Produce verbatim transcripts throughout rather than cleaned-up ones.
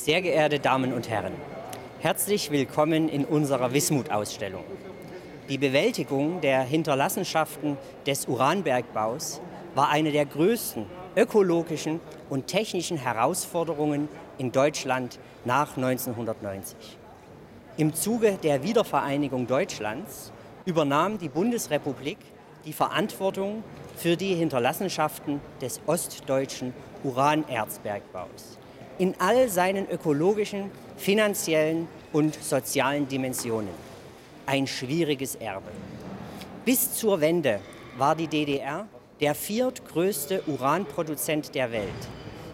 Sehr geehrte Damen und Herren, herzlich willkommen in unserer Wismut-Ausstellung. Die Bewältigung der Hinterlassenschaften des Uranbergbaus war eine der größten ökologischen und technischen Herausforderungen in Deutschland nach neunzehnhundertneunzig. Im Zuge der Wiedervereinigung Deutschlands übernahm die Bundesrepublik die Verantwortung für die Hinterlassenschaften des ostdeutschen Uranerzbergbaus in all seinen ökologischen, finanziellen und sozialen Dimensionen. Ein schwieriges Erbe. Bis zur Wende war die D D R der viertgrößte Uranproduzent der Welt.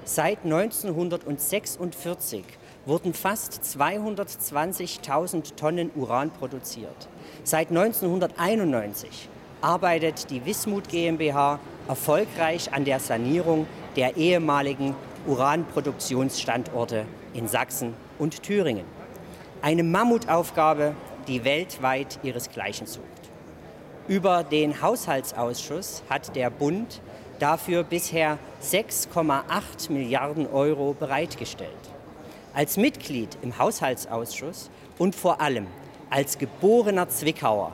Seit neunzehnhundertsechsundvierzig wurden fast zweihundertzwanzigtausend Tonnen Uran produziert. Seit neunzehnhunderteinundneunzig arbeitet die Wismut GmbH erfolgreich an der Sanierung der ehemaligen Uranproduktionsstandorte in Sachsen und Thüringen. Eine Mammutaufgabe, die weltweit ihresgleichen sucht. Über den Haushaltsausschuss hat der Bund dafür bisher sechs Komma acht Milliarden Euro bereitgestellt. Als Mitglied im Haushaltsausschuss und vor allem als geborener Zwickauer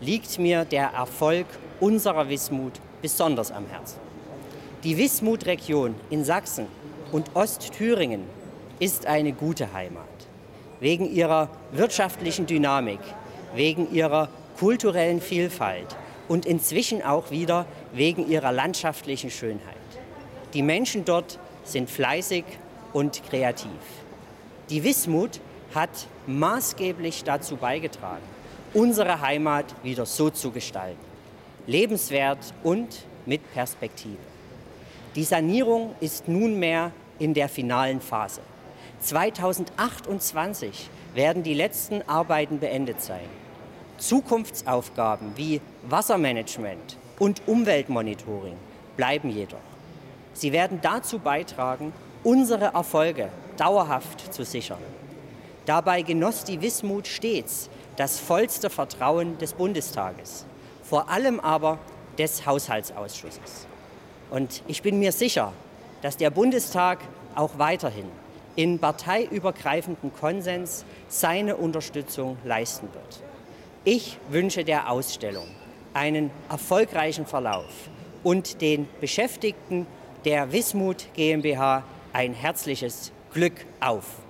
liegt mir der Erfolg unserer Wismut besonders am Herzen. Die Wismut-Region in Sachsen und Ostthüringen ist eine gute Heimat. Wegen ihrer wirtschaftlichen Dynamik, wegen ihrer kulturellen Vielfalt und inzwischen auch wieder wegen ihrer landschaftlichen Schönheit. Die Menschen dort sind fleißig und kreativ. Die Wismut hat maßgeblich dazu beigetragen, unsere Heimat wieder so zu gestalten. Lebenswert und mit Perspektive. Die Sanierung ist nunmehr in der finalen Phase. zweitausendachtundzwanzig werden die letzten Arbeiten beendet sein. Zukunftsaufgaben wie Wassermanagement und Umweltmonitoring bleiben jedoch. Sie werden dazu beitragen, unsere Erfolge dauerhaft zu sichern. Dabei genoss die Wismut stets das vollste Vertrauen des Bundestages, vor allem aber des Haushaltsausschusses. Und ich bin mir sicher, dass der Bundestag auch weiterhin in parteiübergreifenden Konsens seine Unterstützung leisten wird. Ich wünsche der Ausstellung einen erfolgreichen Verlauf und den Beschäftigten der Wismut GmbH ein herzliches Glück auf.